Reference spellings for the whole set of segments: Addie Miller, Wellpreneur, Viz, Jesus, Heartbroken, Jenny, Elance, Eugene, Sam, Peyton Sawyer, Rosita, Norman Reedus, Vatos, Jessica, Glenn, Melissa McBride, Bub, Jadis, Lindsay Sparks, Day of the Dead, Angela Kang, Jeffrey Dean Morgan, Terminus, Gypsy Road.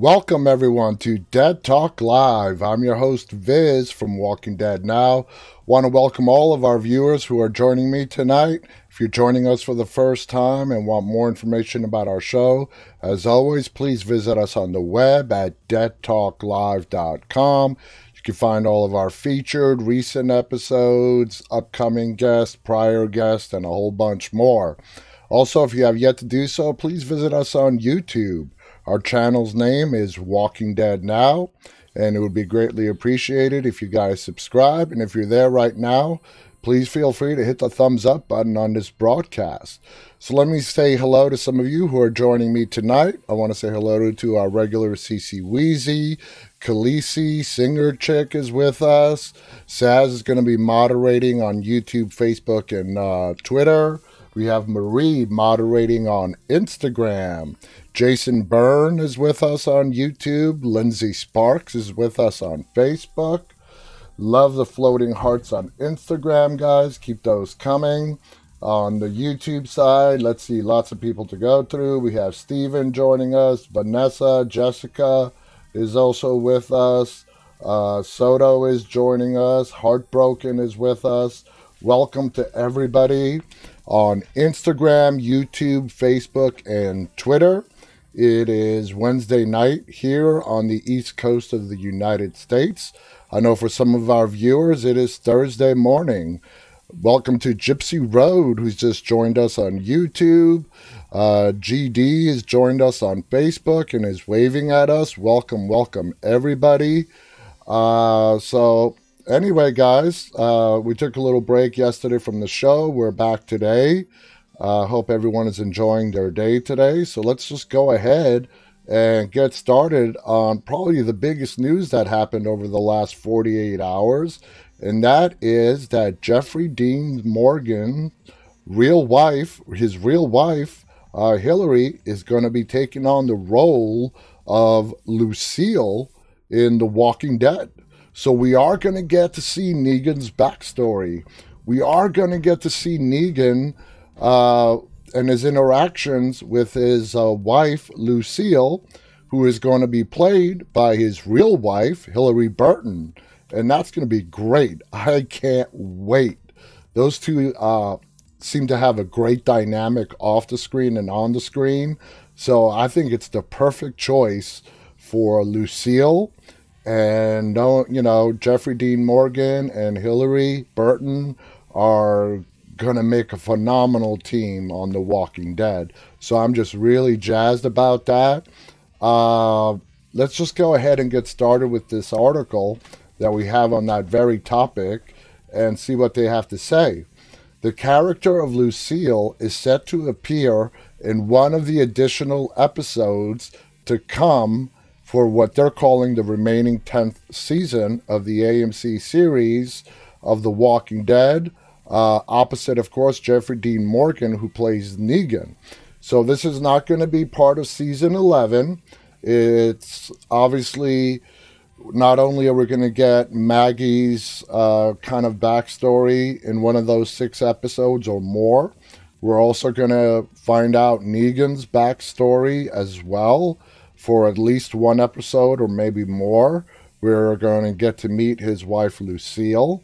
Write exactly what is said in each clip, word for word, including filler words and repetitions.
Welcome, everyone, to Dead Talk Live. I'm your host, Viz, from Walking Dead Now. Want to welcome all of our viewers who are joining me tonight. If you're joining us for the first time and want more information about our show, as always, please visit us on the web at dead talk live dot com. You can find all of our featured, recent episodes, upcoming guests, prior guests, and a whole bunch more. Also, if you have yet to do so, please visit us on YouTube. Our channel's name is Walking Dead Now, and it would be greatly appreciated if you guys subscribe. And if you're there right now, please feel free to hit the thumbs up button on this broadcast. So let me say hello to some of you who are joining me tonight. I want to say hello to our regular C C Wheezy. Khaleesi Singer Chick is with us. Saz is going to be moderating on YouTube, Facebook, and uh, Twitter. We have Marie moderating on Instagram. Jason Byrne is with us on YouTube. Lindsay Sparks is with us on Facebook. Love the floating hearts on Instagram, guys. Keep those coming. On the YouTube side, let's see, lots of people to go through. We have Steven joining us. Vanessa, Jessica is also with us. Uh, Soto is joining us. Heartbroken is with us. Welcome to everybody on Instagram, YouTube, Facebook, and Twitter. It is Wednesday night here on the East Coast of the United States. I know for some of our viewers, it is Thursday morning. Welcome to Gypsy Road, who's just joined us on YouTube. Uh, G D has joined us on Facebook and is waving at us. Welcome, welcome, everybody. Uh, so... Anyway, guys, uh, we took a little break yesterday from the show. We're back today. I uh, hope everyone is enjoying their day today. So let's just go ahead and get started on probably the biggest news that happened over the last forty-eight hours. And that is that Jeffrey Dean Morgan, real wife, his real wife, uh, Hilary, is going to be taking on the role of Lucille in The Walking Dead. So we are going to get to see Negan's backstory. We are going to get to see Negan uh, and his interactions with his uh, wife, Lucille, who is going to be played by his real wife, Hilary Burton. And that's going to be great. I can't wait. Those two uh, seem to have a great dynamic off the screen and on the screen. So I think it's the perfect choice for Lucille. And, you know, Jeffrey Dean Morgan and Hilary Burton are going to make a phenomenal team on The Walking Dead. So I'm just really jazzed about that. Uh, let's just go ahead and get started with this article that we have on that very topic and see what they have to say. The character of Lucille is set to appear in one of the additional episodes to come for what they're calling the remaining tenth season of the A M C series of The Walking Dead, uh, opposite, of course, Jeffrey Dean Morgan, who plays Negan. So this is not going to be part of season eleven. It's obviously, not only are we going to get Maggie's uh, kind of backstory in one of those six episodes or more, we're also going to find out Negan's backstory as well. For at least one episode or maybe more, we're going to get to meet his wife, Lucille.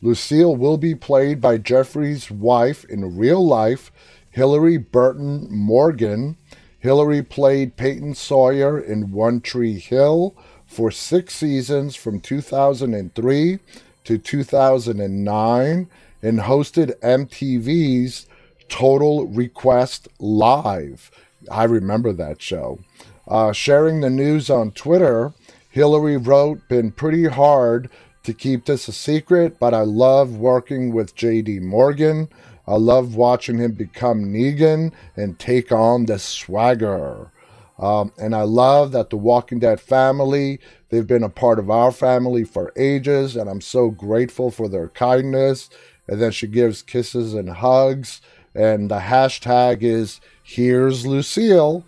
Lucille will be played by Jeffrey's wife in real life, Hilary Burton Morgan. Hilary played Peyton Sawyer in One Tree Hill for six seasons from two thousand three to two thousand nine and hosted M T V's Total Request Live. I remember that show. Uh, sharing the news on Twitter, Hilary wrote, "Been pretty hard to keep this a secret, but I love working with J D Morgan. I love watching him become Negan and take on the swagger. Um, and I love that The Walking Dead family, they've been a part of our family for ages, and I'm so grateful for their kindness." And then she gives kisses and hugs, and the hashtag is, "Here's Lucille."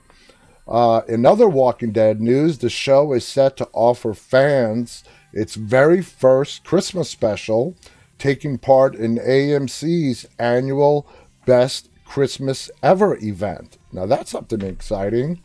Uh, in other Walking Dead news, the show is set to offer fans its very first Christmas special, taking part in A M C's annual Best Christmas Ever event. Now, that's something exciting.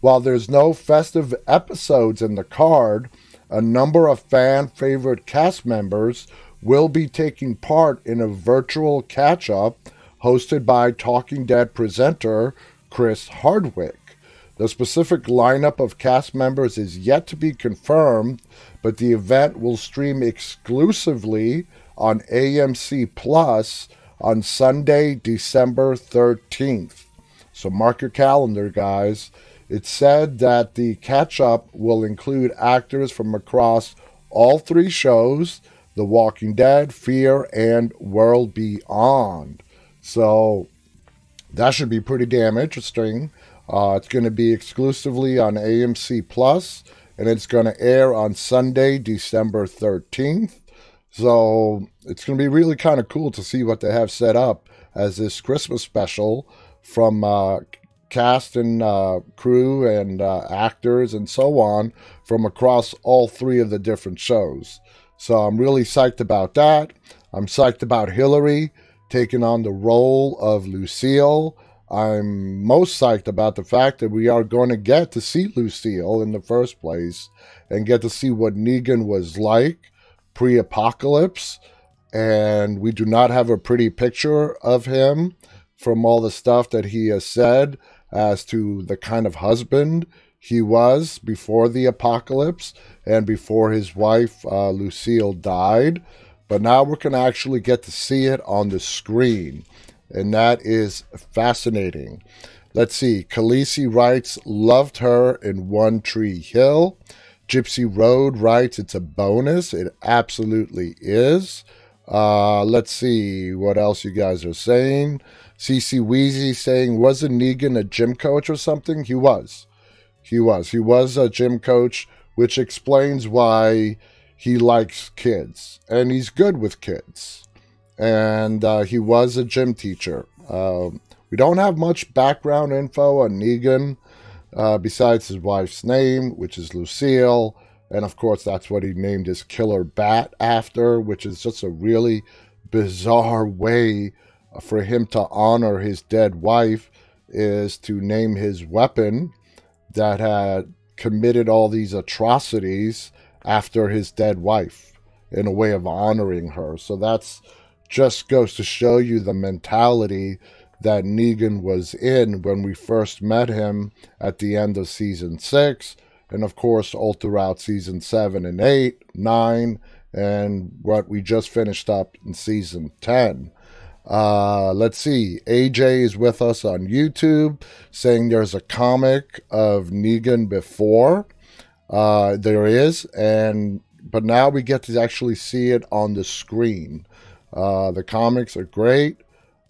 While there's no festive episodes in the card, a number of fan-favorite cast members will be taking part in a virtual catch-up hosted by Talking Dead presenter Chris Hardwick. The specific lineup of cast members is yet to be confirmed, but the event will stream exclusively on A M C Plus on Sunday, December thirteenth. So mark your calendar, guys. It's said that the catch-up will include actors from across all three shows, The Walking Dead, Fear, and World Beyond. So that should be pretty damn interesting. Uh, it's going to be exclusively on A M C Plus, and it's going to air on Sunday, December thirteenth. So it's going to be really kind of cool to see what they have set up as this Christmas special from uh, cast and uh, crew and uh, actors and so on from across all three of the different shows. So I'm really psyched about that. I'm psyched about Hilary taking on the role of Lucille. I'm most psyched about the fact that we are going to get to see Lucille in the first place and get to see what Negan was like pre-apocalypse. And we do not have a pretty picture of him from all the stuff that he has said as to the kind of husband he was before the apocalypse and before his wife, uh, Lucille, died. But now we can actually get to see it on the screen. And that is fascinating. Let's see. Khaleesi writes, loved her in One Tree Hill. Gypsy Road writes, it's a bonus. It absolutely is. Uh, let's see what else you guys are saying. C C Wheezy saying, wasn't Negan a gym coach or something? He was. He was. He was a gym coach, which explains why he likes kids. And he's good with kids. And uh, he was a gym teacher. Uh, we don't have much background info on Negan uh, besides his wife's name, which is Lucille. And, of course, that's what he named his killer bat after, which is just a really bizarre way for him to honor his dead wife, is to name his weapon that had committed all these atrocities after his dead wife in a way of honoring her. So that's... just goes to show you the mentality that Negan was in when we first met him at the end of season six, and of course all throughout season seven and eight, nine, and what we just finished up in season ten. Uh, let's see, A J is with us on YouTube saying there's a comic of Negan before. Uh, there is, and but now we get to actually see it on the screen. Uh, the comics are great.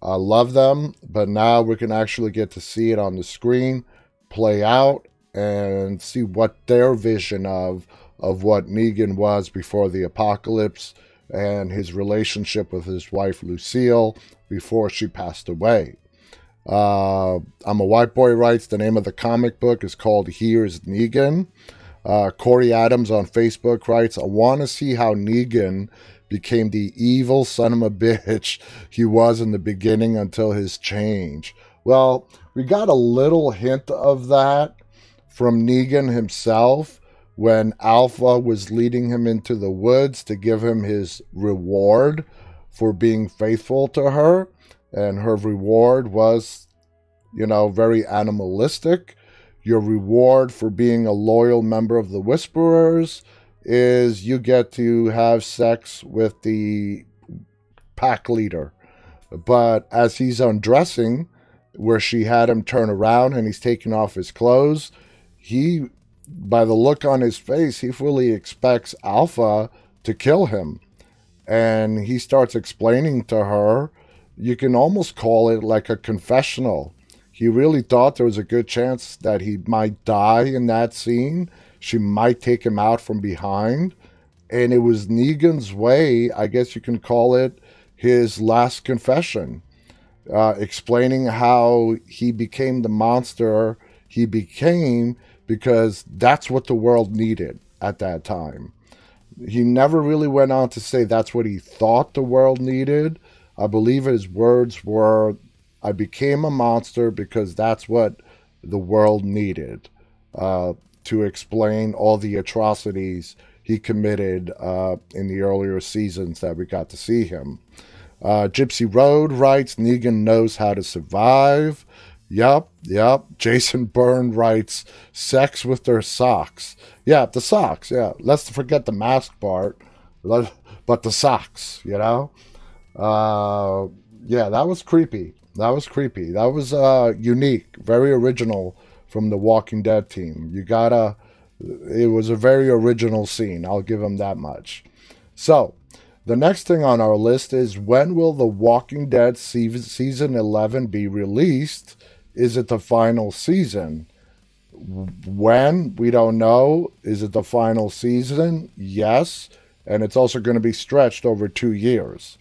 I love them, but now we can actually get to see it on the screen, play out, and see what their vision of, of what Negan was before the apocalypse and his relationship with his wife, Lucille, before she passed away. Uh, I'm a White Boy writes, the name of the comic book is called Here's Negan. Uh, Corey Adams on Facebook writes, I want to see how Negan became the evil son of a bitch he was in the beginning until his change. Well, we got a little hint of that from Negan himself when Alpha was leading him into the woods to give him his reward for being faithful to her. And her reward was, you know, very animalistic. Your reward for being a loyal member of the Whisperers is you get to have sex with the pack leader. But as he's undressing, where she had him turn around and he's taking off his clothes, he, by the look on his face, he fully expects Alpha to kill him. And he starts explaining to her, you can almost call it like a confessional. He really thought there was a good chance that he might die in that scene. She might take him out from behind. And it was Negan's way, I guess you can call it, his last confession, uh, explaining how he became the monster he became because that's what the world needed at that time. He never really went on to say that's what he thought the world needed. I believe his words were, I became a monster because that's what the world needed. uh, to explain all the atrocities he committed uh, in the earlier seasons that we got to see him. Uh, Gypsy Road writes, Negan knows how to survive. Yep, yep. Jason Byrne writes, sex with their socks. Yeah, the socks, yeah. Let's forget the mask part, but the socks, you know? Uh, yeah, that was creepy. That was creepy. That was uh, unique, very original from the Walking Dead team. You gotta, it was a very original scene. I'll give them that much. So, the next thing on our list is, when will The Walking Dead Season eleven be released? Is it the final season? When? We don't know. Is it the final season? Yes. And it's also going to be stretched over two years.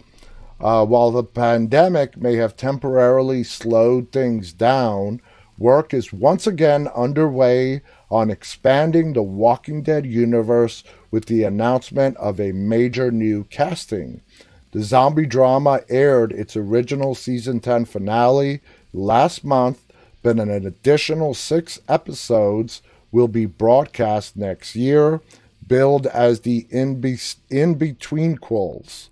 Uh, while the pandemic may have temporarily slowed things down, work is once again underway on expanding the Walking Dead universe with the announcement of a major new casting. The zombie drama aired its original Season ten finale last month, but an additional six episodes will be broadcast next year, billed as the In-Between Quills.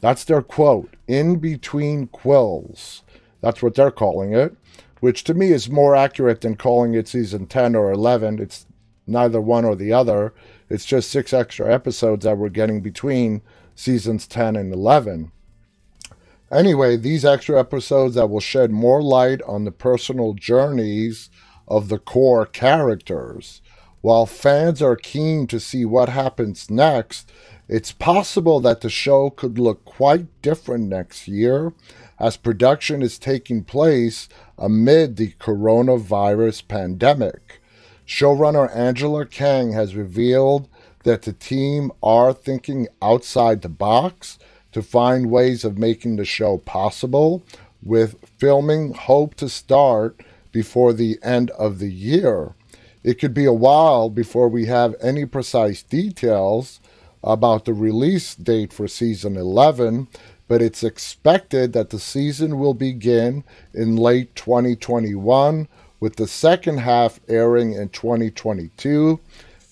That's their quote, In-Between Quills. That's what they're calling it, which to me is more accurate than calling it Season ten or eleven. It's neither one or the other. It's just six extra episodes that we're getting between Seasons ten and eleven. Anyway, these extra episodes that will shed more light on the personal journeys of the core characters. While fans are keen to see what happens next, it's possible that the show could look quite different next year, as production is taking place amid the coronavirus pandemic. Showrunner Angela Kang has revealed that the team are thinking outside the box to find ways of making the show possible, with filming hoped to start before the end of the year. It could be a while before we have any precise details about the release date for Season eleven, but it's expected that the season will begin in late twenty twenty-one, with the second half airing in twenty twenty-two.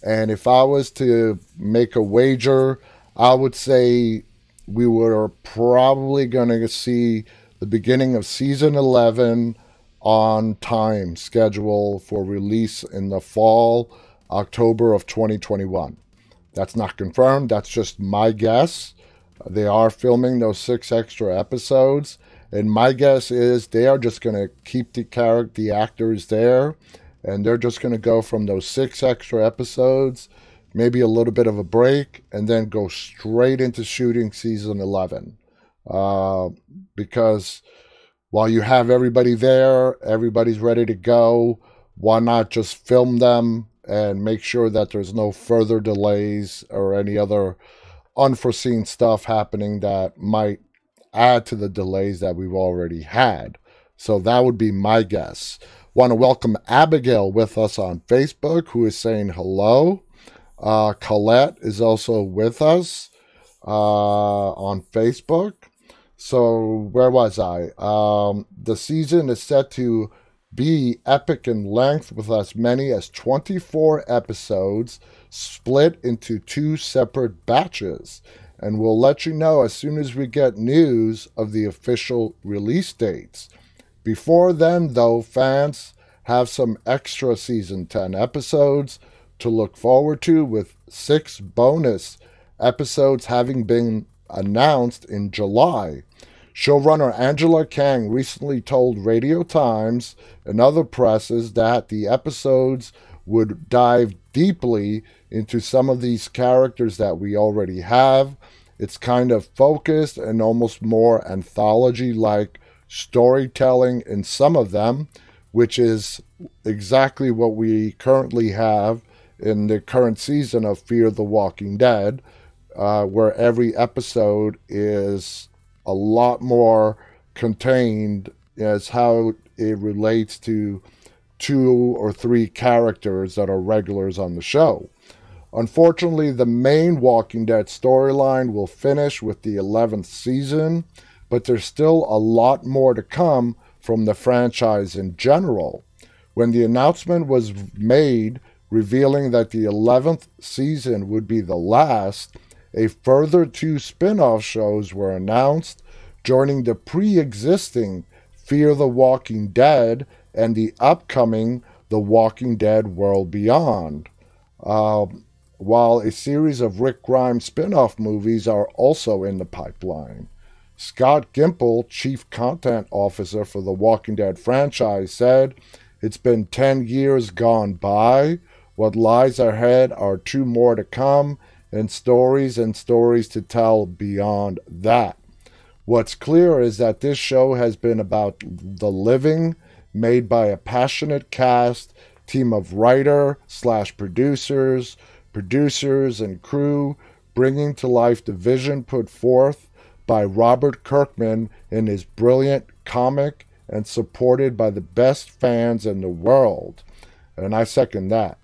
And if I was to make a wager, I would say we were probably going to see the beginning of Season eleven on time schedule for release in the fall, October of twenty twenty-one. That's not confirmed. That's just my guess. They are filming those six extra episodes, and my guess is they are just going to keep the character, the actors there, and they're just going to go from those six extra episodes, maybe a little bit of a break, and then go straight into shooting Season eleven. Uh, because while you have everybody there, everybody's ready to go, why not just film them and make sure that there's no further delays or any other unforeseen stuff happening that might add to the delays that we've already had. So that would be my guess. Want to welcome Abigail with us on Facebook, who is saying hello. Uh, Colette is also with us uh, on Facebook. So where was I? Um, the season is set to be epic in length, with as many as twenty-four episodes split into two separate batches, and we'll let you know as soon as we get news of the official release dates. Before then, though, fans have some extra Season ten episodes to look forward to, with six bonus episodes having been announced in July. Showrunner Angela Kang recently told Radio Times and other presses that the episodes would dive deeply into some of these characters that we already have. It's kind of focused and almost more anthology-like storytelling in some of them, which is exactly what we currently have in the current season of Fear the Walking Dead, uh, where every episode is a lot more contained as how it relates to two or three characters that are regulars on the show. Unfortunately, the main Walking Dead storyline will finish with the eleventh season, but there's still a lot more to come from the franchise in general. when the announcement was made revealing that the eleventh season would be the last, a further two spin-off shows were announced, joining the pre-existing Fear the Walking Dead and the upcoming The Walking Dead World Beyond, uh, while a series of Rick Grimes spin-off movies are also in the pipeline. Scott Gimple, Chief Content Officer for the Walking Dead franchise, said, "It's been ten years gone by. What lies ahead are two more to come, and stories and stories to tell beyond that. What's clear is that this show has been about the living, made by a passionate cast, team of writer slash producers, producers and crew, bringing to life the vision put forth by Robert Kirkman in his brilliant comic and supported by the best fans in the world." And I second that.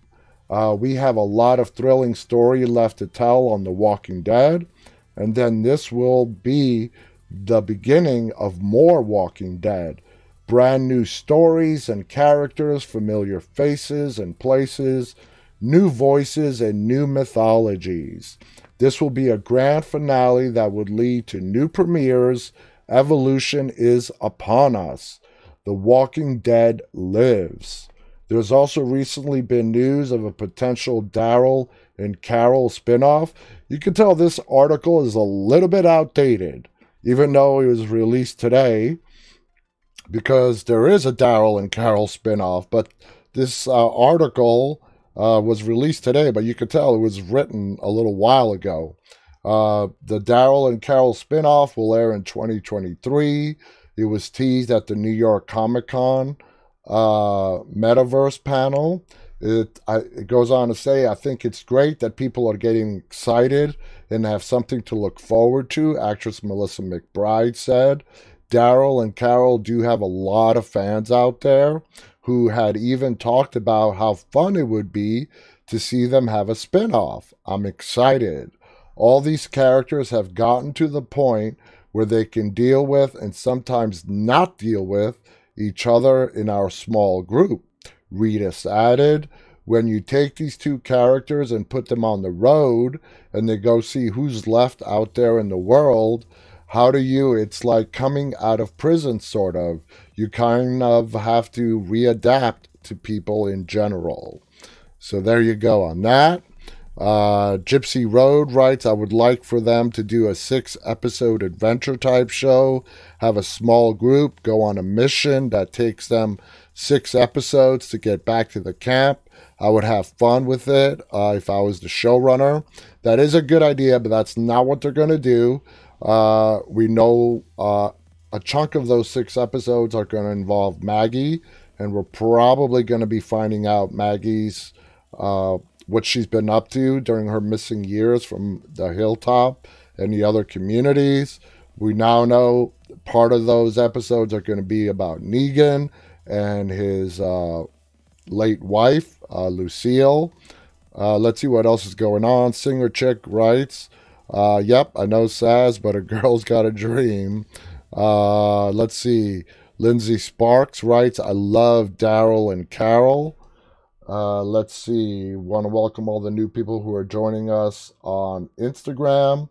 Uh, we have a lot of thrilling story left to tell on The Walking Dead, and then this will be the beginning of more Walking Dead. Brand new stories and characters, familiar faces and places, new voices and new mythologies. This will be a grand finale that would lead to new premieres. Evolution is upon us. The Walking Dead lives. There's also recently been news of a potential Daryl and Carol spinoff. You can tell this article is a little bit outdated, even though it was released today, because there is a Daryl and Carol spinoff, but this uh, article uh, was released today, but you could tell it was written a little while ago. Uh, the Daryl and Carol spinoff will air in twenty twenty-three. It was teased at the New York Comic-Con uh, Metaverse panel. It, I, it goes on to say, "I think it's great that people are getting excited and have something to look forward to," actress Melissa McBride said. "Daryl and Carol do have a lot of fans out there who had even talked about how fun it would be to see them have a spinoff. I'm excited. All these characters have gotten to the point where they can deal with and sometimes not deal with each other in our small group," Reedus added. "When you take these two characters and put them on the road and they go see who's left out there in the world, how do you, it's like coming out of prison, sort of. You kind of have to readapt to people in general." So there you go on that. Uh, Gypsy Road writes, "I would like for them to do a six-episode adventure-type show, have a small group, go on a mission that takes them six episodes to get back to the camp. I would have fun with it uh, if I was the showrunner." That is a good idea, but that's not what they're going to do. Uh, we know uh, a chunk of those six episodes are going to involve Maggie, and we're probably going to be finding out Maggie's uh, what she's been up to during her missing years from the Hilltop and the other communities. We now know part of those episodes are going to be about Negan and his uh, late wife, uh, Lucille. Uh, let's see what else is going on. Singer Chick writes, Uh, yep, I know Saz, but a girl's got a dream. Uh, let's see. Lindsay Sparks writes, "I love Daryl and Carol." Uh, let's see. Want to welcome all the new people who are joining us on Instagram.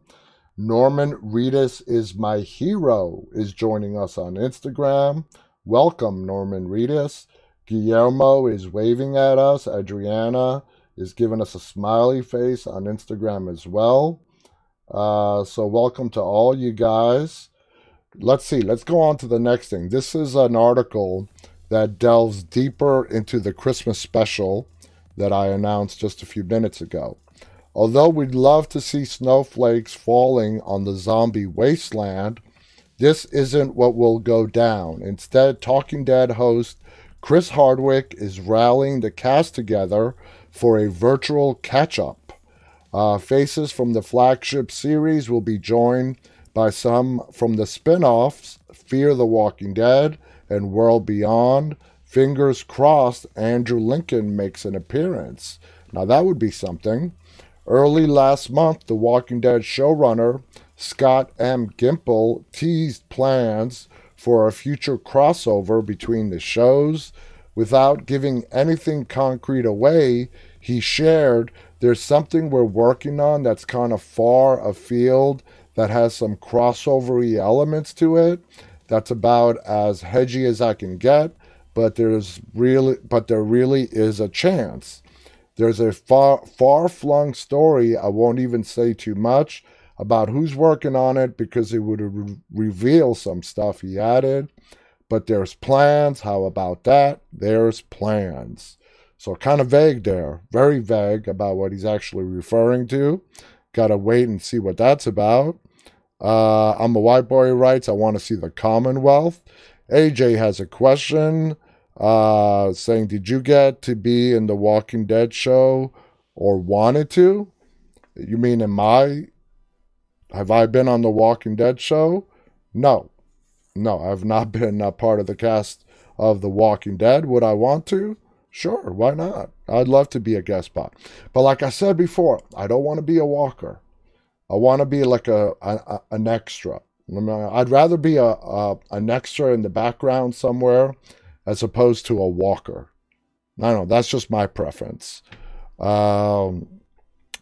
Norman Reedus is my hero is joining us on Instagram. Welcome, Norman Reedus. Guillermo is waving at us. Adriana is giving us a smiley face on Instagram as well. Uh, so welcome to all you guys. Let's see. Let's go on to the next thing. This is an article that delves deeper into the Christmas special that I announced just a few minutes ago. "Although we'd love to see snowflakes falling on the zombie wasteland, this isn't what will go down. Instead, Talking Dead host Chris Hardwick is rallying the cast together for a virtual catch-up. Uh, faces from the flagship series will be joined by some from the spin-offs, Fear the Walking Dead and World Beyond. Fingers crossed Andrew Lincoln makes an appearance." Now that would be something. Early last month, The Walking Dead showrunner Scott M. Gimple teased plans for a future crossover between the shows. without giving anything concrete away, he shared there's something we're working on that's kind of far afield that has some crossover-y elements to it. That's about as hedgy as I can get, but there's really, but there really is a chance. There's a far, far-flung story, I won't even say too much, about who's working on it because it would re- reveal some stuff, he added. But there's plans. How about that? There's plans. So kind of vague there. Very vague about what he's actually referring to. Got to wait and see what that's about. Uh, I'm a white boy, writes, I want to see the Commonwealth. A J has a question. Uh, saying, did you get to be in the Walking Dead show or wanted to? You mean, am I? Have I been on the Walking Dead show? No. No, I've not been a part of the cast of The Walking Dead. Would I want to? Sure, why not? I'd love to be a guest spot. But like I said before, I don't want to be a walker. I want to be like a, a an extra. I'd rather be a, a an extra in the background somewhere as opposed to a walker. I don't know, that's just my preference. Um...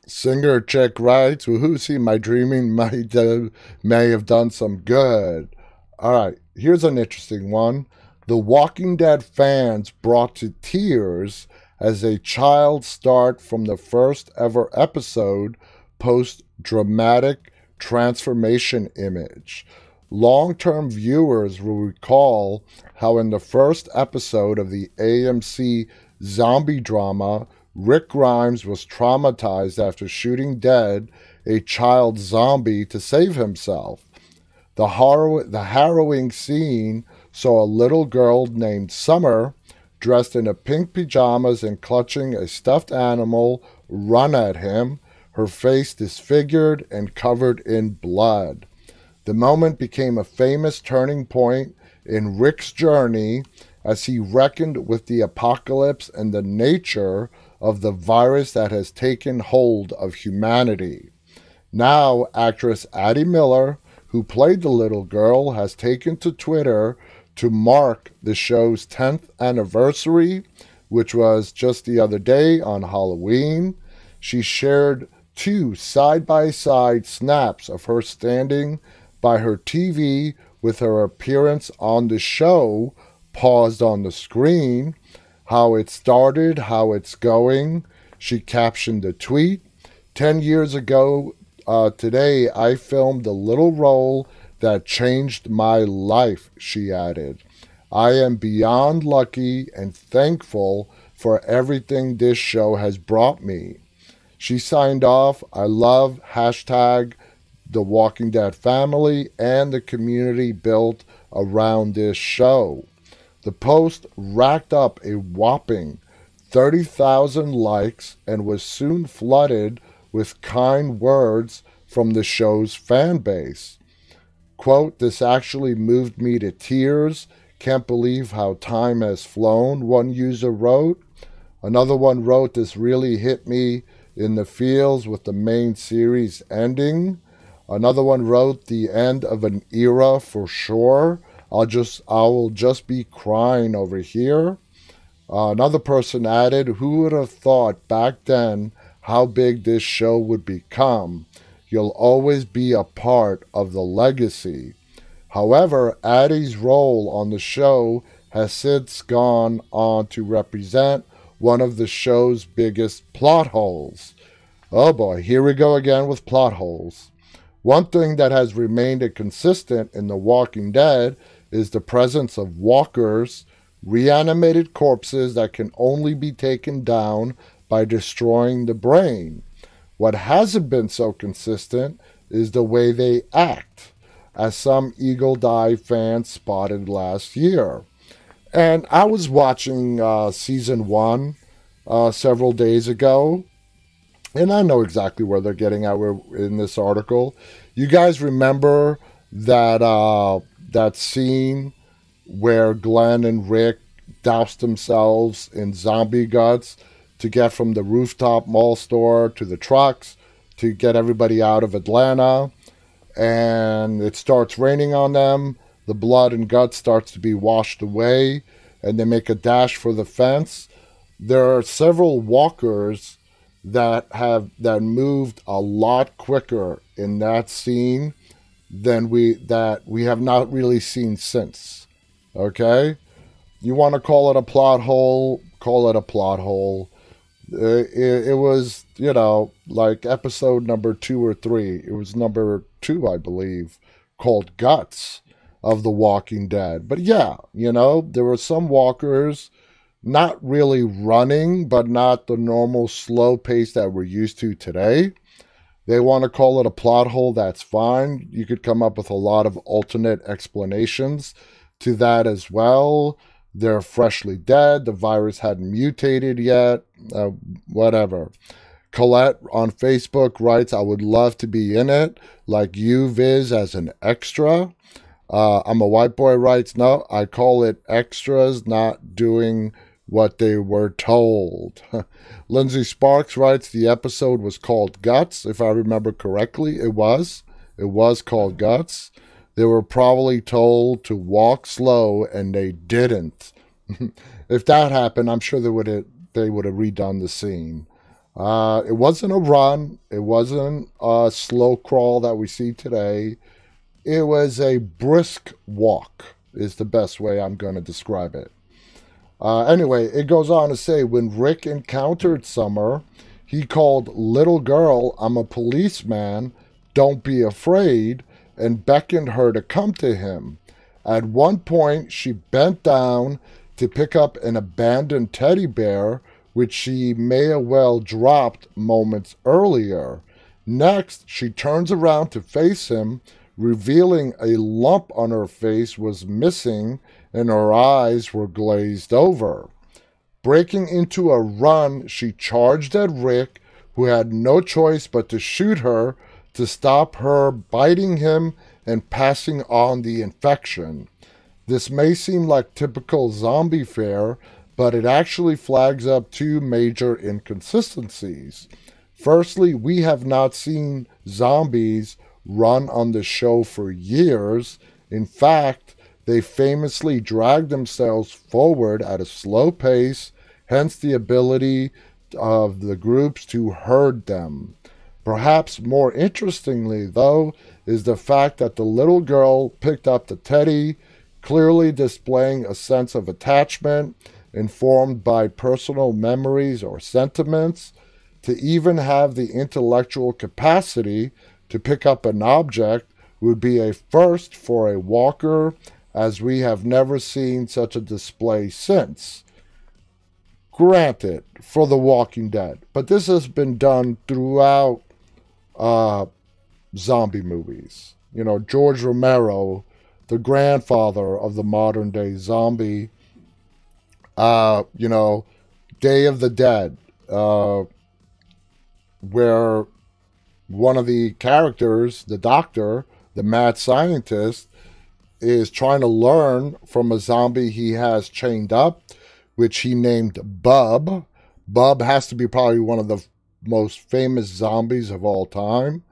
Singer Chick writes, woohoo, see, my dreaming might uh, may have done some good. All right, here's an interesting one. The Walking Dead fans brought to tears as a child start from the first ever episode post dramatic transformation image. Long-term viewers will recall how in the first episode of the A M C zombie drama, Rick Grimes was traumatized after shooting dead a child zombie to save himself. The, harrow- the harrowing scene saw a little girl named Summer, dressed in a pink pajamas and clutching a stuffed animal, run at him, her face disfigured and covered in blood. The moment became a famous turning point in Rick's journey as he reckoned with the apocalypse and the nature of the virus that has taken hold of humanity. Now, actress Addie Miller, who played the little girl, has taken to Twitter to mark the show's tenth anniversary, which was just the other day on Halloween. She shared two side-by-side snaps of her standing by her T V with her appearance on the show paused on the screen, how it started, how it's going. She captioned the tweet. Ten years ago uh, today, I filmed a little role that changed my life, she added. I am beyond lucky and thankful for everything this show has brought me. She signed off, I love hashtag The Walking Dead family and the community built around this show. The post racked up a whopping thirty thousand likes and was soon flooded with kind words from the show's fan base. Quote, this actually moved me to tears. Can't believe how time has flown, one user wrote. Another one wrote, this really hit me in the feels with the main series ending. Another one wrote, the end of an era for sure. I'll just, I will just be crying over here. Uh, another person added, who would have thought back then how big this show would become? You'll always be a part of the legacy. However, Addie's role on the show has since gone on to represent one of the show's biggest plot holes. Oh boy, here we go again with plot holes. One thing that has remained consistent in The Walking Dead is the presence of walkers, reanimated corpses that can only be taken down by destroying the brain. What hasn't been so consistent is the way they act, as some Eagle Eye fans spotted last year. And I was watching uh, season one uh, several days ago, and I know exactly where they're getting at in this article. You guys remember that uh, that scene where Glenn and Rick doused themselves in zombie guts to get from the rooftop mall store to the trucks to get everybody out of Atlanta, and it starts raining on them. The blood and guts starts to be washed away. and they make a dash for the fence. There are several walkers that have that moved a lot quicker in that scene than we that we have not really seen since. Okay? You want to call it a plot hole, call it a plot hole. It, it, it was, you know, like episode number two or three. It was number two, I believe, called Guts of the Walking Dead. But yeah, you know, there were some walkers not really running, but not the normal slow pace that we're used to today. They want to call it a plot hole, that's fine. You could come up with a lot of alternate explanations to that as well. They're freshly dead. The virus hadn't mutated yet. Uh, whatever. Colette on Facebook writes, I would love to be in it, like you, Viz, as an extra. Uh, I'm a white boy writes, no, I call it extras not doing what they were told. Lindsay Sparks writes, the episode was called Guts. If I remember correctly, it was. It was called Guts. They were probably told to walk slow, and they didn't. If that happened, I'm sure they would have they would have redone the scene. Uh, it wasn't a run. It wasn't a slow crawl that we see today. It was a brisk walk, is the best way I'm going to describe it. Uh, anyway, it goes on to say, when Rick encountered Summer, he called, little girl, I'm a policeman, don't be afraid, and beckoned her to come to him. At one point, she bent down to pick up an abandoned teddy bear, which she may have well dropped moments earlier. Next, she turns around to face him, revealing a lump on her face was missing and her eyes were glazed over. Breaking into a run, she charged at Rick, who had no choice but to shoot her, to stop her biting him and passing on the infection. This may seem like typical zombie fare, but it actually flags up two major inconsistencies. Firstly, we have not seen zombies run on the show for years. In fact, they famously drag themselves forward at a slow pace, hence the ability of the groups to herd them. Perhaps more interestingly, though, is the fact that the little girl picked up the teddy, clearly displaying a sense of attachment informed by personal memories or sentiments, to even have the intellectual capacity to pick up an object would be a first for a walker, as we have never seen such a display since. Granted, for The Walking Dead, but this has been done throughout Uh, zombie movies. You know, George Romero, the grandfather of the modern day zombie, uh, you know, Day of the Dead, uh, where one of the characters, the doctor, the mad scientist, is trying to learn from a zombie he has chained up, which he named Bub. Bub has to be probably one of the most famous zombies of all time.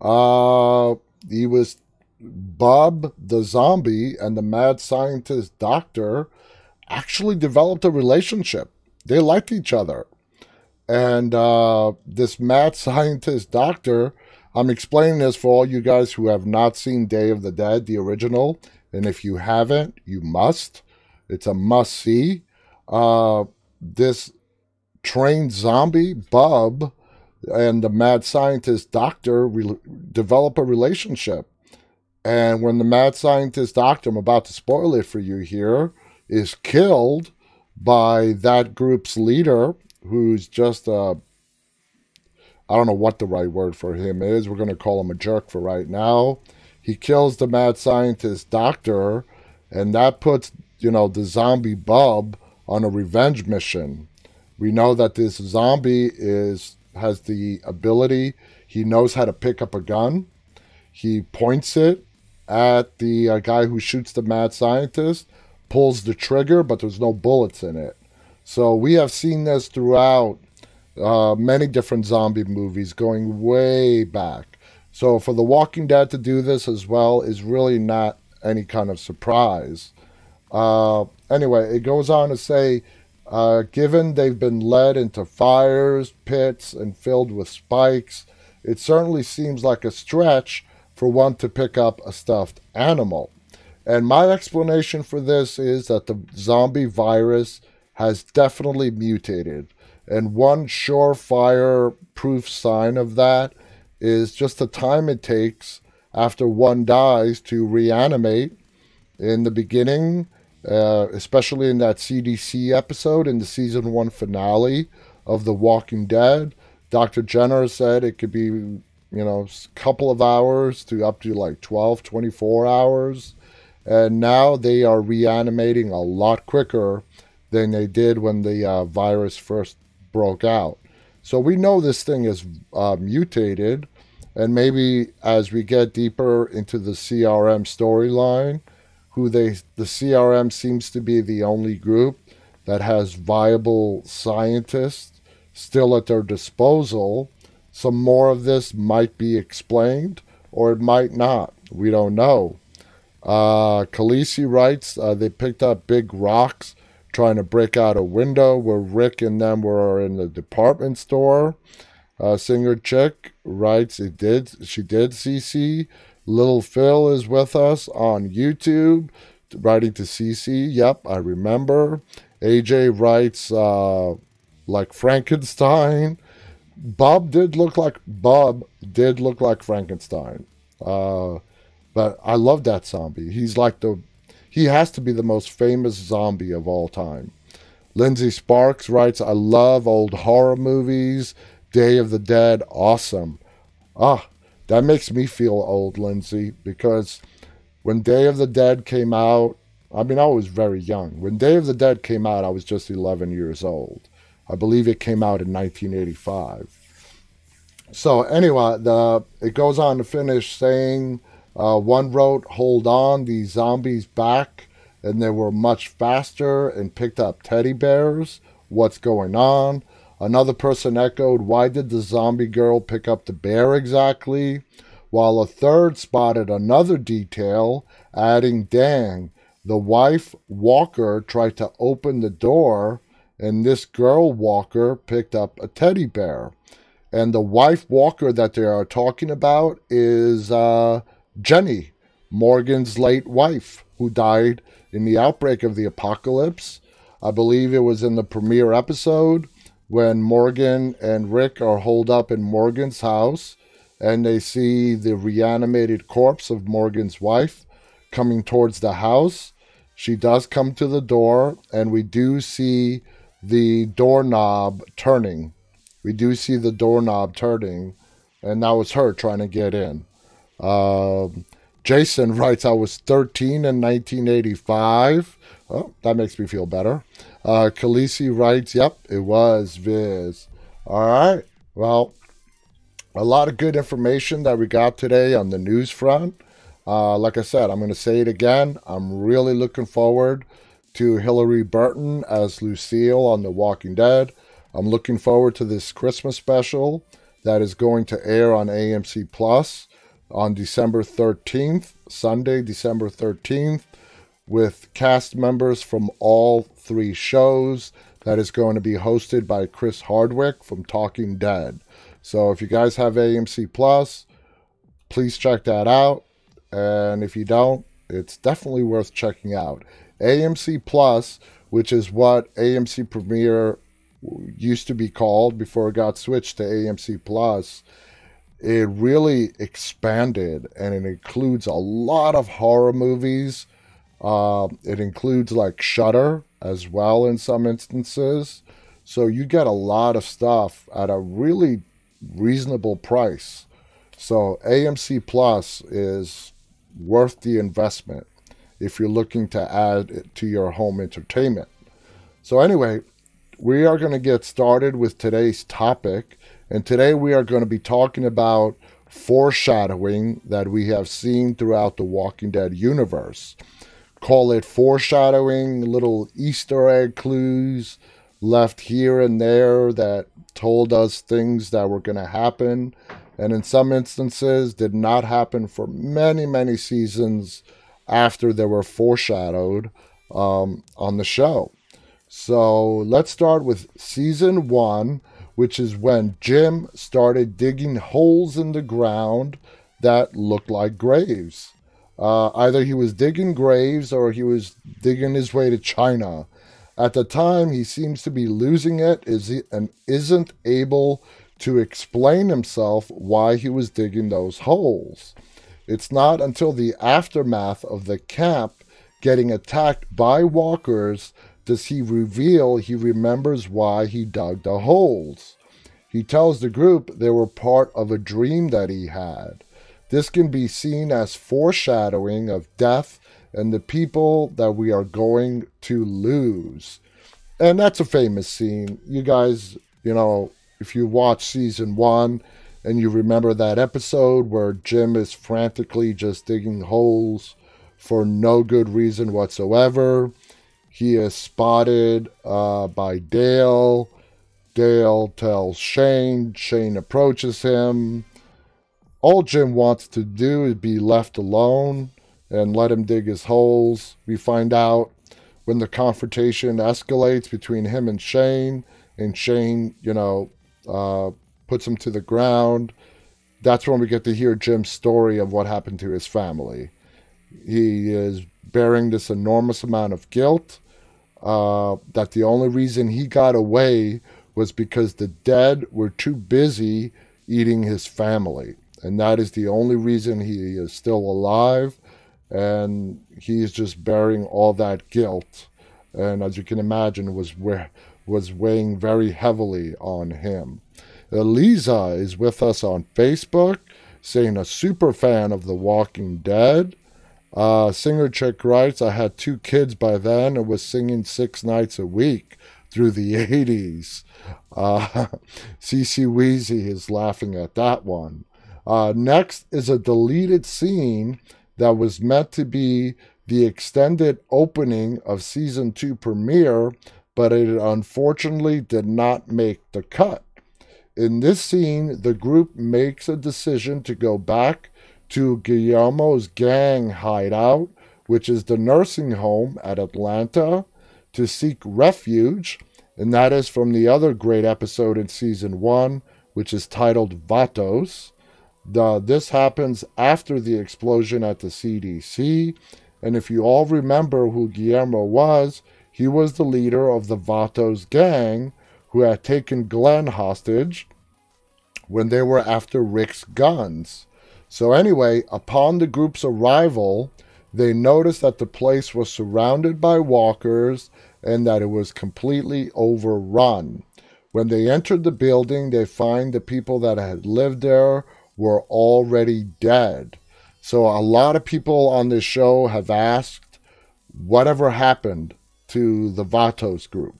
Uh, he was Bub the zombie and the mad scientist doctor actually developed a relationship. They liked each other. And uh, this mad scientist doctor, I'm explaining this for all you guys who have not seen Day of the Dead, the original, and if you haven't, you must. It's a must-see. Uh, this trained zombie, Bub, and the mad scientist doctor re- develop a relationship. And when the mad scientist doctor, I'm about to spoil it for you here, is killed by that group's leader, who's just a, I don't know what the right word for him is. We're going to call him a jerk for right now. He kills the mad scientist doctor, and that puts, you know, the zombie Bub on a revenge mission. We know that this zombie is has the ability, he knows how to pick up a gun. He points it at the uh, guy who shoots the mad scientist, pulls the trigger, but there's no bullets in it. So we have seen this throughout uh, many different zombie movies going way back. So for The Walking Dead to do this as well is really not any kind of surprise. Uh, Anyway, it goes on to say, uh, given they've been led into fires, pits, and filled with spikes, it certainly seems like a stretch for one to pick up a stuffed animal. And my explanation for this is that the zombie virus has definitely mutated. And one surefire proof sign of that is just the time it takes after one dies to reanimate. In the beginning, uh, especially in that C D C episode in the season one finale of The Walking Dead, Doctor Jenner said it could be, you know, a couple of hours to up to like twelve, twenty-four hours. And now they are reanimating a lot quicker than they did when the uh, virus first broke out. So we know this thing is uh, mutated, and maybe as we get deeper into the C R M storyline, who they the C R M seems to be the only group that has viable scientists still at their disposal, some more of this might be explained, or it might not. We don't know. Uh, Khaleesi writes, uh, they picked up big rocks trying to break out a window where Rick and them were in the department store. Uh, Singer Chick writes, it did. She did C C. Little Phil is with us on YouTube, writing to C C. Yep, I remember. A J writes, uh, like Frankenstein. Bub did look like, Bub did look like Frankenstein. Uh, but I love that zombie. He's like the, he has to be the most famous zombie of all time. Lindsay Sparks writes, I love old horror movies. Day of the Dead, awesome. Ah, that makes me feel old, Lindsay, because when Day of the Dead came out, I mean, I was very young. When Day of the Dead came out, I was just eleven years old. I believe it came out in nineteen eighty-five. So anyway, the it goes on to finish saying, uh, one wrote, hold on, these zombies back, and they were much faster and picked up teddy bears. What's going on? Another person echoed, why did the zombie girl pick up the bear exactly? While a third spotted another detail, adding, dang, the wife walker tried to open the door, and this girl walker picked up a teddy bear. And the wife walker that they are talking about is uh, Jenny, Morgan's late wife, who died in the outbreak of the apocalypse. I believe it was in the premiere episode, when Morgan and Rick are holed up in Morgan's house and they see the reanimated corpse of Morgan's wife coming towards the house. She does come to the door, and we do see the doorknob turning. We do see the doorknob turning, and that was her trying to get in. Uh, Jason writes, I was thirteen in nineteen eighty-five. Oh, that makes me feel better. Uh, Khaleesi writes, yep, it was Viz. All right. Well, a lot of good information that we got today on the news front. Uh, like I said, I'm going to say it again. I'm really looking forward to Hilary Burton as Lucille on The Walking Dead. I'm looking forward to this Christmas special that is going to air on A M C Plus on December thirteenth, Sunday, December thirteenth. With cast members from all three shows. That is going to be hosted by Chris Hardwick from Talking Dead. So if you guys have A M C Plus, please check that out. And if you don't, it's definitely worth checking out. A M C Plus, which is what A M C Premiere used to be called before it got switched to A M C Plus, it really expanded, and it includes a lot of horror movies. Uh, it includes like Shudder as well in some instances. So you get a lot of stuff at a really reasonable price. So A M C Plus is worth the investment if you're looking to add to your home entertainment. So anyway, we are going to get started with today's topic. And today we are going to be talking about foreshadowing that we have seen throughout the Walking Dead universe. Call it foreshadowing, little Easter egg clues left here and there that told us things that were going to happen, and in some instances did not happen for many, many seasons after they were foreshadowed um, on the show. So let's start with season one, which is when Jim started digging holes in the ground that looked like graves. Uh, either he was digging graves or he was digging his way to China. At the time, he seems to be losing it and isn't able to explain himself why he was digging those holes. It's not until the aftermath of the camp getting attacked by walkers does he reveal he remembers why he dug the holes. He tells the group they were part of a dream that he had. This can be seen as foreshadowing of death and the people that we are going to lose. And that's a famous scene. You guys, you know, if you watch season one and you remember that episode where Jim is frantically just digging holes for no good reason whatsoever, he is spotted uh, by Dale. Dale tells Shane. Shane approaches him. All Jim wants to do is be left alone and let him dig his holes. We find out when the confrontation escalates between him and Shane, and Shane, you know, uh, puts him to the ground. That's when we get to hear Jim's story of what happened to his family. He is bearing this enormous amount of guilt, uh, that the only reason he got away was because the dead were too busy eating his family. And that is the only reason he is still alive. And he is just bearing all that guilt. And as you can imagine, was where was weighing very heavily on him. Eliza is with us on Facebook, saying a super fan of The Walking Dead. Uh, Singer Chick writes, I had two kids by then and was singing six nights a week through the eighties. Uh, C C Wheezy is laughing at that one. Uh, next is a deleted scene that was meant to be the extended opening of season two premiere, but it unfortunately did not make the cut. In this scene, the group makes a decision to go back to Guillermo's gang hideout, which is the nursing home at Atlanta, to seek refuge, and that is from the other great episode in season one, which is titled Vatos. The, this happens after the explosion at the C D C, and if you all remember who Guillermo was, he was the leader of the Vatos gang who had taken Glenn hostage when they were after Rick's guns. So anyway, upon the group's arrival, they noticed that the place was surrounded by walkers and that it was completely overrun. When they entered the building, they find the people that had lived there were already dead. So a lot of people on this show have asked whatever happened to the Vatos group.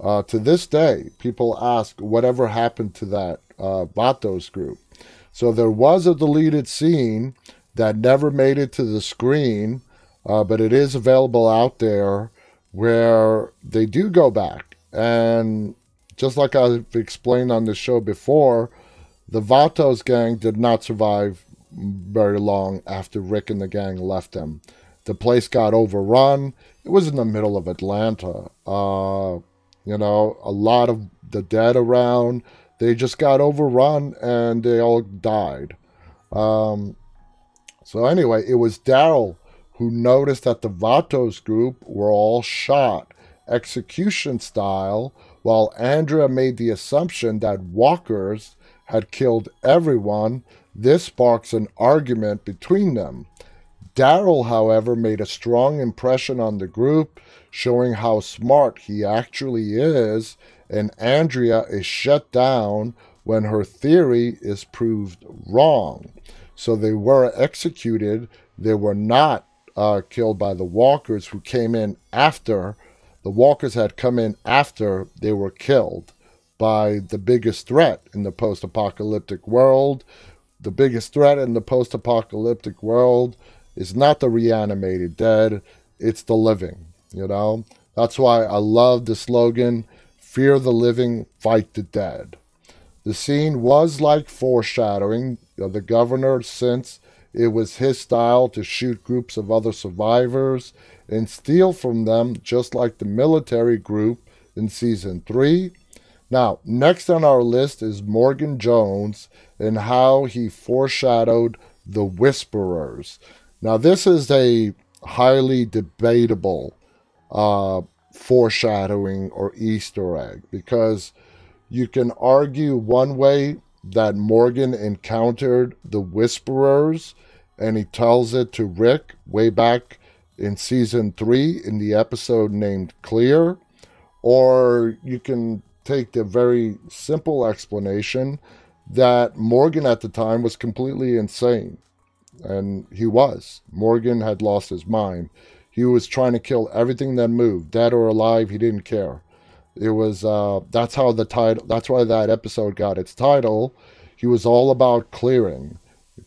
Uh, to this day, people ask whatever happened to that uh, Vatos group. So there was a deleted scene that never made it to the screen, uh, but it is available out there where they do go back. And just like I've explained on the show before, the Vatos gang did not survive very long after Rick and the gang left them. The place got overrun. It was in the middle of Atlanta. Uh, you know, a lot of the dead around. They just got overrun and they all died. Um, so anyway, it was Daryl who noticed that the Vatos group were all shot, execution style, while Andrea made the assumption that walkers had killed everyone. This sparks an argument between them. Daryl, however, made a strong impression on the group, showing how smart he actually is, and Andrea is shut down when her theory is proved wrong. So they were executed. They were not uh, killed by the walkers who came in after. The walkers had come in after they were killed by the biggest threat in the post-apocalyptic world. The biggest threat in the post-apocalyptic world is not the reanimated dead, it's the living, you know? That's why I love the slogan, fear the living, fight the dead. The scene was like foreshadowing of the governor, since It was his style to shoot groups of other survivors and steal from them, just like the military group in season three. Now, next on our list is Morgan Jones and how he foreshadowed the Whisperers. Now, this is a highly debatable uh, foreshadowing or Easter egg, because you can argue one way that Morgan encountered the Whisperers and he tells it to Rick way back in season three in the episode named Clear. Or you can take the very simple explanation that Morgan at the time was completely insane. And he was. Morgan had lost his mind. He was trying to kill everything that moved, dead or alive, he didn't care. It was, uh, that's how the title, that's why that episode got its title. He was all about clearing,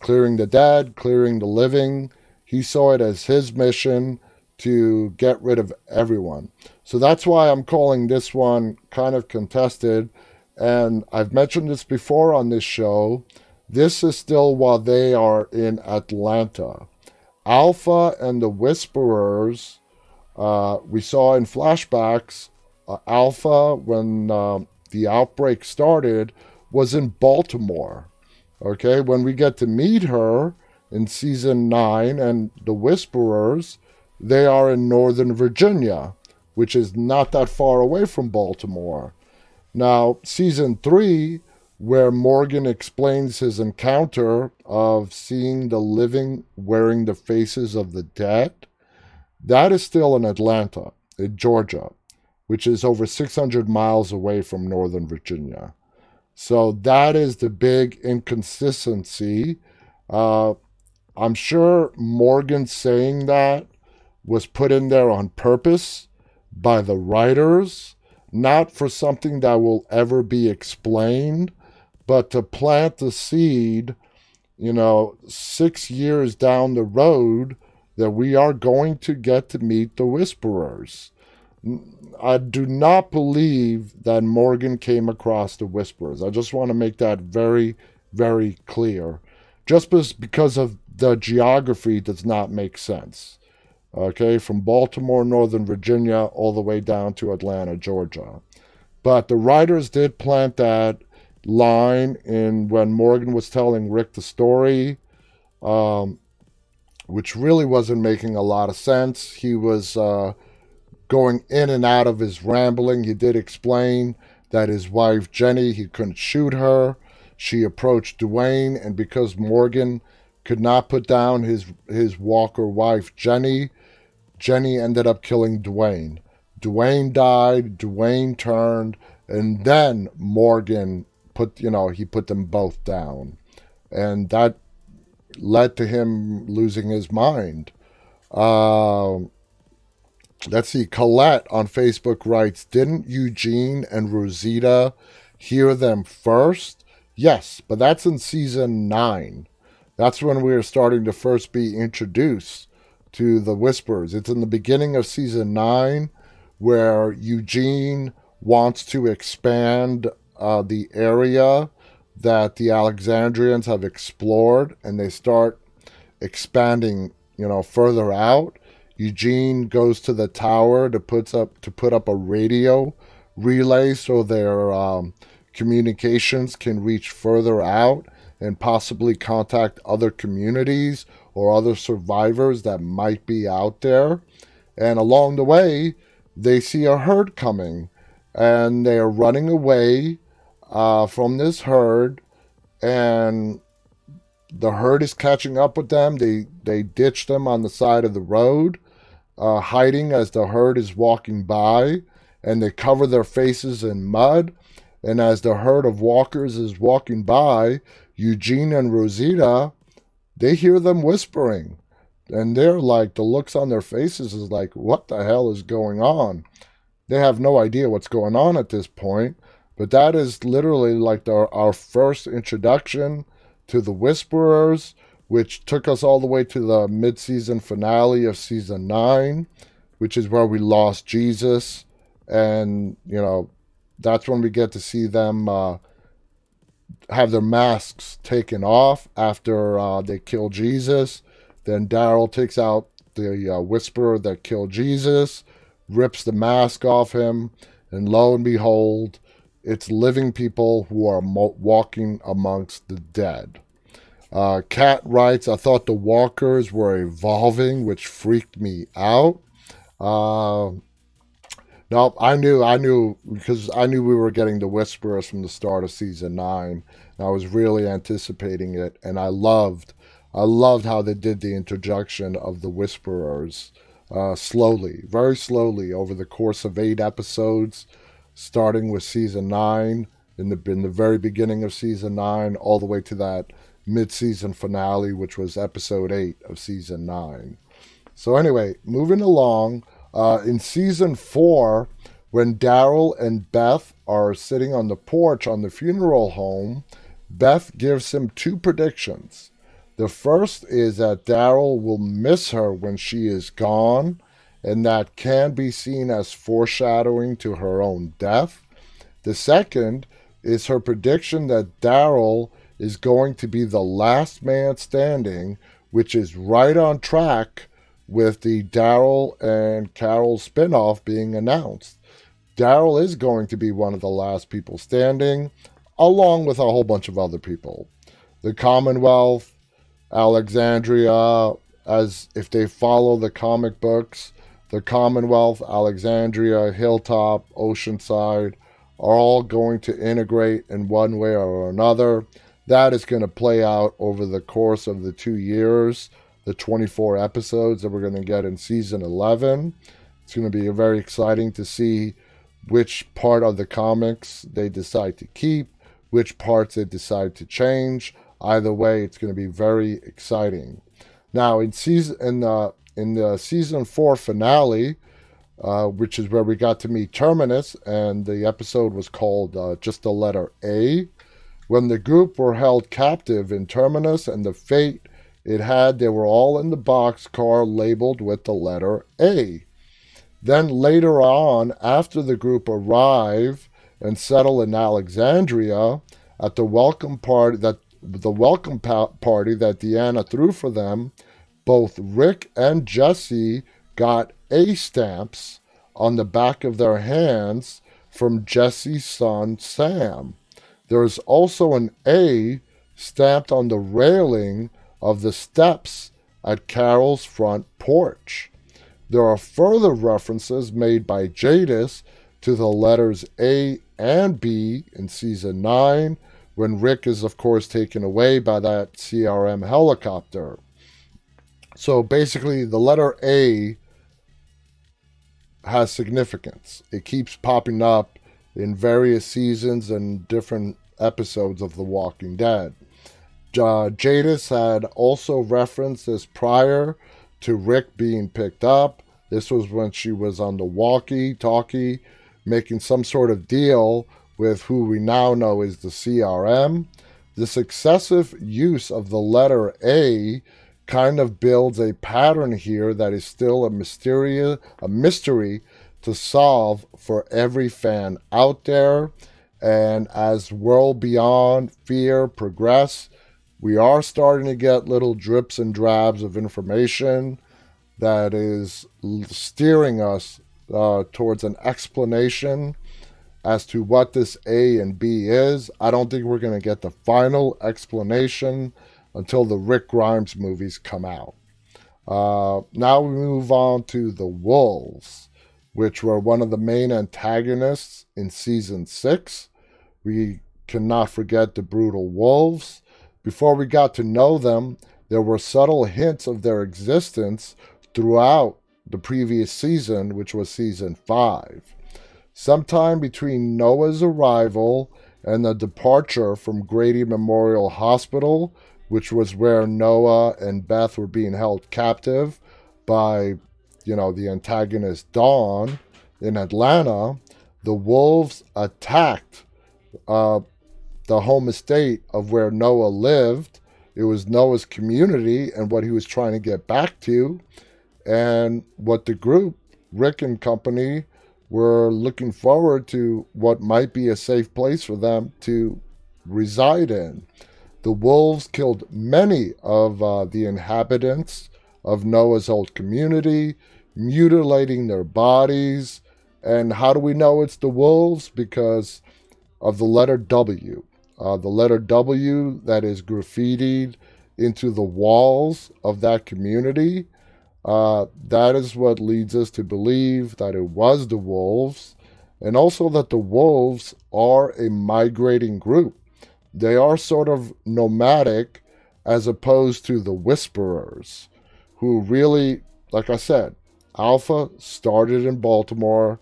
clearing the dead, clearing the living. He saw it as his mission to get rid of everyone. So that's why I'm calling this one kind of contested. And I've mentioned this before on this show. This is still while they are in Atlanta. Alpha and the Whisperers, uh, we saw in flashbacks, uh, Alpha, when uh, the outbreak started, was in Baltimore. Okay, when we get to meet her in season nine, and the Whisperers, they are in Northern Virginia, which is not that far away from Baltimore. Now, season three, where Morgan explains his encounter of seeing the living wearing the faces of the dead, that is still in Atlanta, in Georgia, which is over six hundred miles away from Northern Virginia. So that is the big inconsistency. Uh, I'm sure Morgan saying that was put in there on purpose by the writers, not for something that will ever be explained, but to plant the seed, you know, six years down the road, that we are going to get to meet the Whisperers. I do not believe that Morgan came across the Whisperers. I just want to make that very, very clear. Just because of the geography does not make sense. Okay, from Baltimore, Northern Virginia, all the way down to Atlanta, Georgia. But the writers did plant that line in when Morgan was telling Rick the story, um, which really wasn't making a lot of sense. He was uh, going in and out of his rambling. He did explain that his wife, Jenny, he couldn't shoot her. She approached Dwayne, and because Morgan could not put down his, his walker wife, Jenny, Jenny ended up killing Dwayne. Dwayne died, Dwayne turned, and then Morgan put, you know, he put them both down, and that led to him losing his mind. Uh, let's see, Colette on Facebook writes, didn't Eugene and Rosita hear them first? Yes, but that's in season nine. That's when we are starting to first be introduced to the Whisperers. It's in the beginning of season nine where Eugene wants to expand Uh, the area that the Alexandrians have explored, and they start expanding, you know, further out. Eugene goes to the tower to puts up to put up a radio relay so their um, communications can reach further out and possibly contact other communities or other survivors that might be out there. And along the way, they see a herd coming, and they are running away Uh, from this herd, and the herd is catching up with them. They they ditch them on the side of the road, uh, hiding as the herd is walking by, and they cover their faces in mud. And as the herd of walkers is walking by, Eugene and Rosita, they hear them whispering, and they're like, the looks on their faces is like, what the hell is going on? They have no idea what's going on at this point. But that is literally like the, our first introduction to the Whisperers, which took us all the way to the mid-season finale of season nine, which is where we lost Jesus. And, you know, that's when we get to see them uh, have their masks taken off after uh, they kill Jesus. Then Daryl takes out the uh, Whisperer that killed Jesus, rips the mask off him, and lo and behold, it's living people who are mo- walking amongst the dead. Uh, Kat writes, I thought the walkers were evolving, which freaked me out. Uh, no, I knew, I knew, because I knew we were getting the Whisperers from the start of season nine. And I was really anticipating it, and I loved, I loved how they did the introduction of the Whisperers uh, slowly, very slowly, over the course of eight episodes, starting with season nine, in the in the very beginning of season nine, all the way to that mid-season finale, which was episode eight of season nine. So anyway, moving along, uh, in season four, when Daryl and Beth are sitting on the porch on the funeral home, Beth gives him two predictions. The first is that Daryl will miss her when she is gone, and that can be seen as foreshadowing to her own death. The second is her prediction that Daryl is going to be the last man standing, which is right on track with the Daryl and Carol spinoff being announced. Daryl is going to be one of the last people standing, along with a whole bunch of other people. The Commonwealth, Alexandria, as if they follow the comic books, the Commonwealth, Alexandria, Hilltop, Oceanside are all going to integrate in one way or another. That is going to play out over the course of the two years, the twenty-four episodes that we're going to get in season eleven. It's going to be very exciting to see which part of the comics they decide to keep, which parts they decide to change. Either way, it's going to be very exciting. Now, in season in the, in the season four finale, uh, which is where we got to meet Terminus, and the episode was called uh, just the letter A. When the group were held captive in Terminus and the fate it had, they were all in the boxcar labeled with the letter A. Then later on, after the group arrive and settle in Alexandria, at the welcome party that the welcome pa- party that Deanna threw for them, both Rick and Jesse got A stamps on the back of their hands from Jesse's son, Sam. There is also an A stamped on the railing of the steps at Carol's front porch. There are further references made by Jadis to the letters A and B in season nine, when Rick is, of course, taken away by that C R M helicopter. So basically, the letter A has significance. It keeps popping up in various seasons and different episodes of The Walking Dead. Uh, Jadis had also referenced this prior to Rick being picked up. This was when she was on the walkie-talkie, making some sort of deal with who we now know is the C R M. This excessive use of the letter A kind of builds a pattern here that is still a mysterious, a mystery to solve for every fan out there. And as World Beyond Fear progress, we are starting to get little drips and drabs of information that is steering us uh, towards an explanation as to what this A and B is. I don't think we're going to get the final explanation until the Rick Grimes movies come out. Uh, now we move on to the Wolves, which were one of the main antagonists in season six. We cannot forget the brutal wolves. Before we got to know them, there were subtle hints of their existence throughout the previous season, which was season five. Sometime between Noah's arrival and the departure from Grady Memorial Hospital, which was where Noah and Beth were being held captive by, you know, the antagonist Dawn in Atlanta, the wolves attacked uh, the home estate of where Noah lived. It was Noah's community and what he was trying to get back to. And what the group, Rick and company, were looking forward to what might be a safe place for them to reside in. The wolves killed many of uh, the inhabitants of Noah's old community, mutilating their bodies. And how do we know it's the wolves? Because of the letter W. Uh, the letter W that is graffitied into the walls of that community. Uh, that is what leads us to believe that it was the wolves, and also that the wolves are a migrating group. They are sort of nomadic as opposed to the Whisperers, who really, like I said, Alpha started in Baltimore.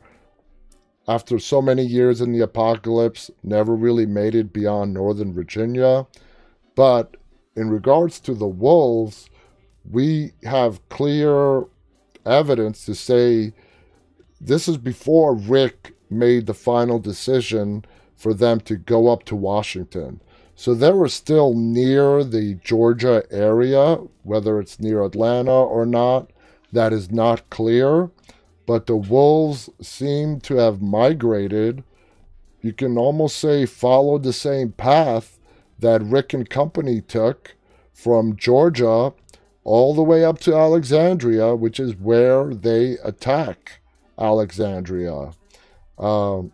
After so many years in the apocalypse, never really made it beyond Northern Virginia. But in regards to the wolves, we have clear evidence to say this is before Rick made the final decision for them to go up to Washington. So they were still near the Georgia area, whether it's near Atlanta or not, that is not clear. But the wolves seem to have migrated. You can almost say followed the same path that Rick and company took from Georgia all the way up to Alexandria, which is where they attack Alexandria. Um,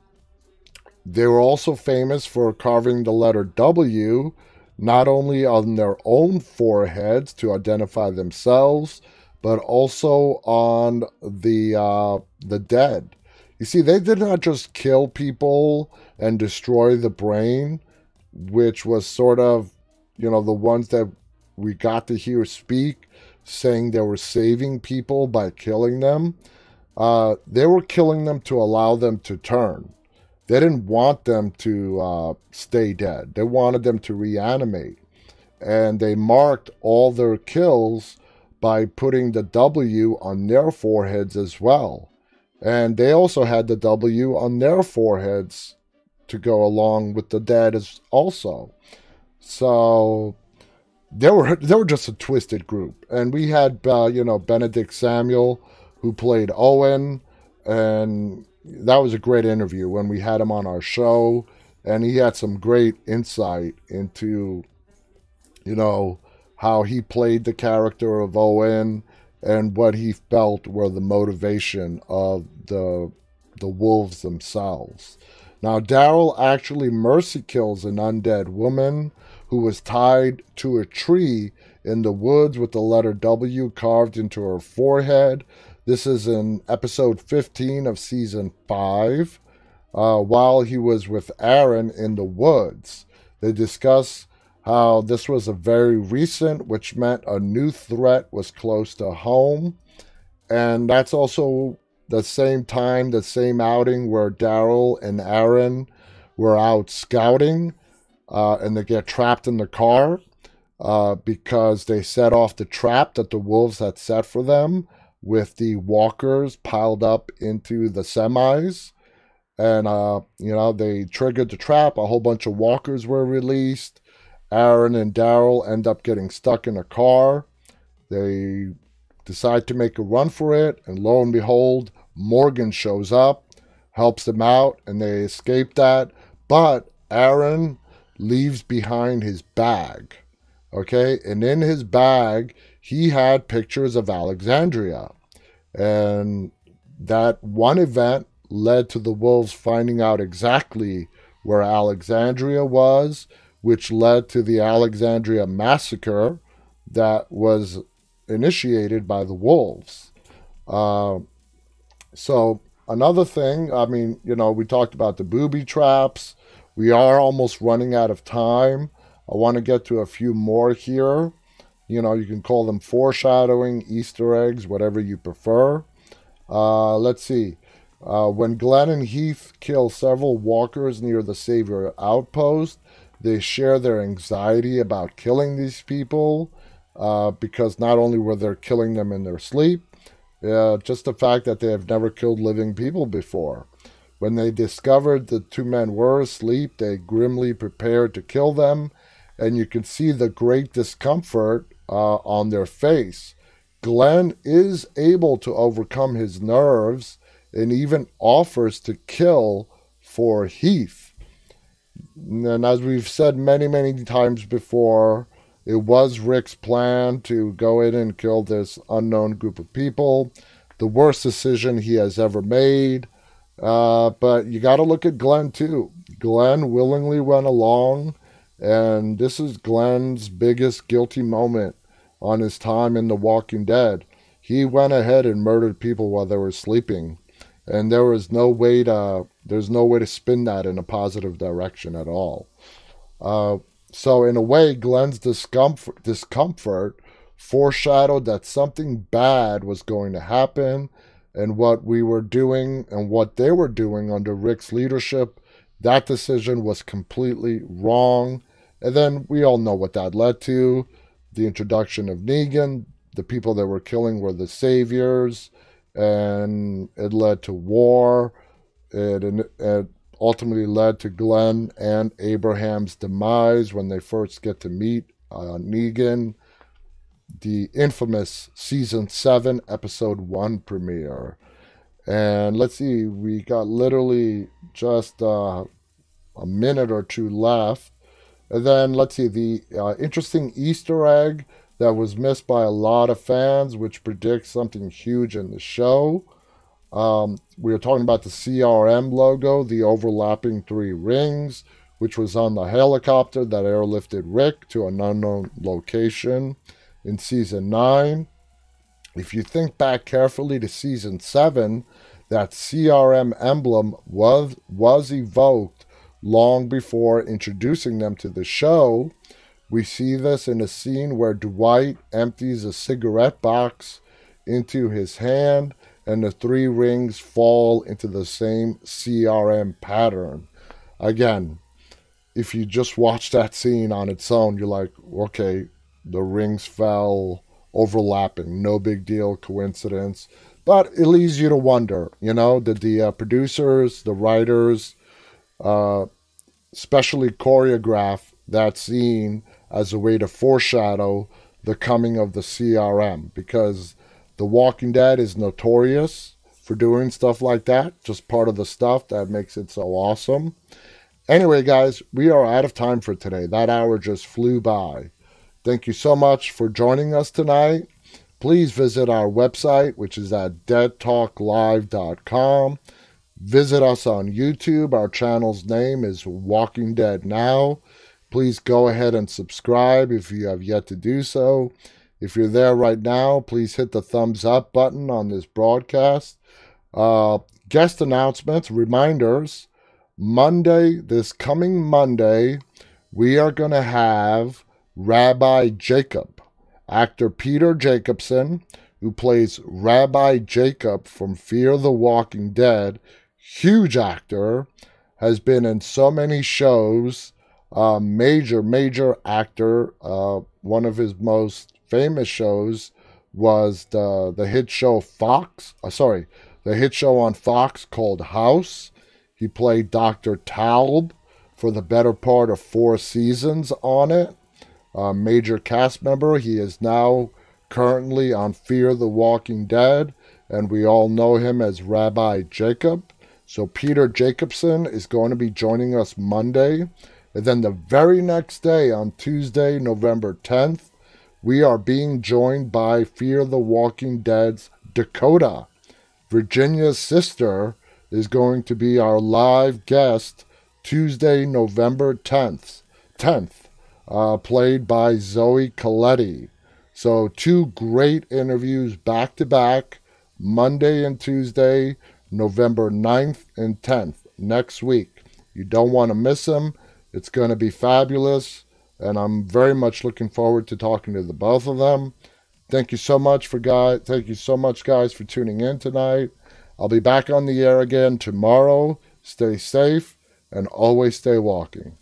they were also famous for carving the letter W, not only on their own foreheads to identify themselves, but also on the uh, the dead. You see, they did not just kill people and destroy the brain, which was sort of, you know, the ones that we got to hear speak, saying they were saving people by killing them. Uh, they were killing them to allow them to turn. They didn't want them to uh, stay dead. They wanted them to reanimate. And they marked all their kills by putting the W on their foreheads as well. And they also had the W on their foreheads to go along with the dead as also. So they were they were just a twisted group. And we had, uh, you know, Benedict Samuel, who played Owen. And that was a great interview when we had him on our show. And he had some great insight into, you know, how he played the character of Owen and what he felt were the motivation of the the wolves themselves. Now, Daryl actually mercy kills an undead woman who was tied to a tree in the woods with the letter W carved into her forehead. This is in episode fifteen of season five, uh, while he was with Aaron in the woods. They discuss how this was a very recent, which meant a new threat was close to home. And that's also the same time, the same outing where Daryl and Aaron were out scouting, uh, and they get trapped in the car uh, because they set off the trap that the wolves had set for them with the walkers piled up into the semis. And, uh, you know, they triggered the trap. A whole bunch of walkers were released. Aaron and Daryl end up getting stuck in a car. They decide to make a run for it, and lo and behold, Morgan shows up, helps them out, and they escape that. But Aaron leaves behind his bag, okay? And in his bag, he had pictures of Alexandria. And that one event led to the wolves finding out exactly where Alexandria was, which led to the Alexandria massacre that was initiated by the wolves. Uh, so another thing, I mean, you know, we talked about the booby traps. We are almost running out of time. I want to get to a few more here. You know, you can call them foreshadowing, Easter eggs, whatever you prefer. Uh, let's see. Uh, when Glenn and Heath kill several walkers near the Savior outpost, they share their anxiety about killing these people uh, because not only were they killing them in their sleep, uh, just the fact that they have never killed living people before. When they discovered the two men were asleep, they grimly prepared to kill them, and you can see the great discomfort uh, on their face. Glenn is able to overcome his nerves and even offers to kill for Heath. And as we've said many, many times before, it was Rick's plan to go in and kill this unknown group of people. The worst decision he has ever made. Uh, but you got to look at Glenn, too. Glenn willingly went along, and this is Glenn's biggest guilty moment on his time in The Walking Dead. He went ahead and murdered people while they were sleeping, and there was no way to there's no way to spin that in a positive direction at all. Uh, so in a way, Glenn's discomfort discomfort foreshadowed that something bad was going to happen, and what we were doing and what they were doing under Rick's leadership, that decision was completely wrong. And then we all know what that led to. The introduction of Negan, the people that were killing were the saviors, and it led to war. It, it ultimately led to Glenn and Abraham's demise when they first get to meet uh, Negan. The infamous season seven, episode one premiere. And let's see, we got literally just uh, a minute or two left. And then, let's see, the uh, interesting Easter egg that was missed by a lot of fans, which predicts something huge in the show. Um, we were talking about the C R M logo, the overlapping three rings, which was on the helicopter that airlifted Rick to an unknown location in season nine. If you think back carefully to season seven, that C R M emblem was, was evoked long before introducing them to the show. We see this in a scene where Dwight empties a cigarette box into his hand and the three rings fall into the same C R M pattern. Again, if you just watch that scene on its own, you're like, okay, the rings fell overlapping. No big deal, coincidence. But it leads you to wonder, you know, did the uh, producers, the writers, Uh, especially choreograph that scene as a way to foreshadow the coming of the C R M, because The Walking Dead is notorious for doing stuff like that, just part of the stuff that makes it so awesome. Anyway, guys, we are out of time for today. That hour just flew by. Thank you so much for joining us tonight. Please visit our website, which is at dead talk live dot com. Visit us on YouTube. Our channel's name is Walking Dead Now. Please go ahead and subscribe if you have yet to do so. If you're there right now, please hit the thumbs up button on this broadcast. Uh, guest announcements, reminders. Monday, this coming Monday, we are going to have Rabbi Jacob, actor Peter Jacobson, who plays Rabbi Jacob from Fear the Walking Dead. Huge actor, has been in so many shows, uh, major, major actor. Uh, one of his most famous shows was the, the hit show Fox, uh, sorry, the hit show on Fox called House. He played Doctor Taub for the better part of four seasons on it. A major cast member. He is now currently on Fear the Walking Dead, and we all know him as Rabbi Jacob. So Peter Jacobson is going to be joining us Monday. And then the very next day, on Tuesday, November tenth, we are being joined by Fear the Walking Dead's Dakota. Virginia's sister is going to be our live guest Tuesday, November tenth, tenth, uh, played by Zoe Colletti. So two great interviews back to back, Monday and Tuesday, November ninth and tenth, next week. You don't want to miss them. It's going to be fabulous, and I'm very much looking forward to talking to the both of them. Thank you so much for guys. Thank you so much, guys, for tuning in tonight. I'll be back on the air again tomorrow. Stay safe and always stay walking.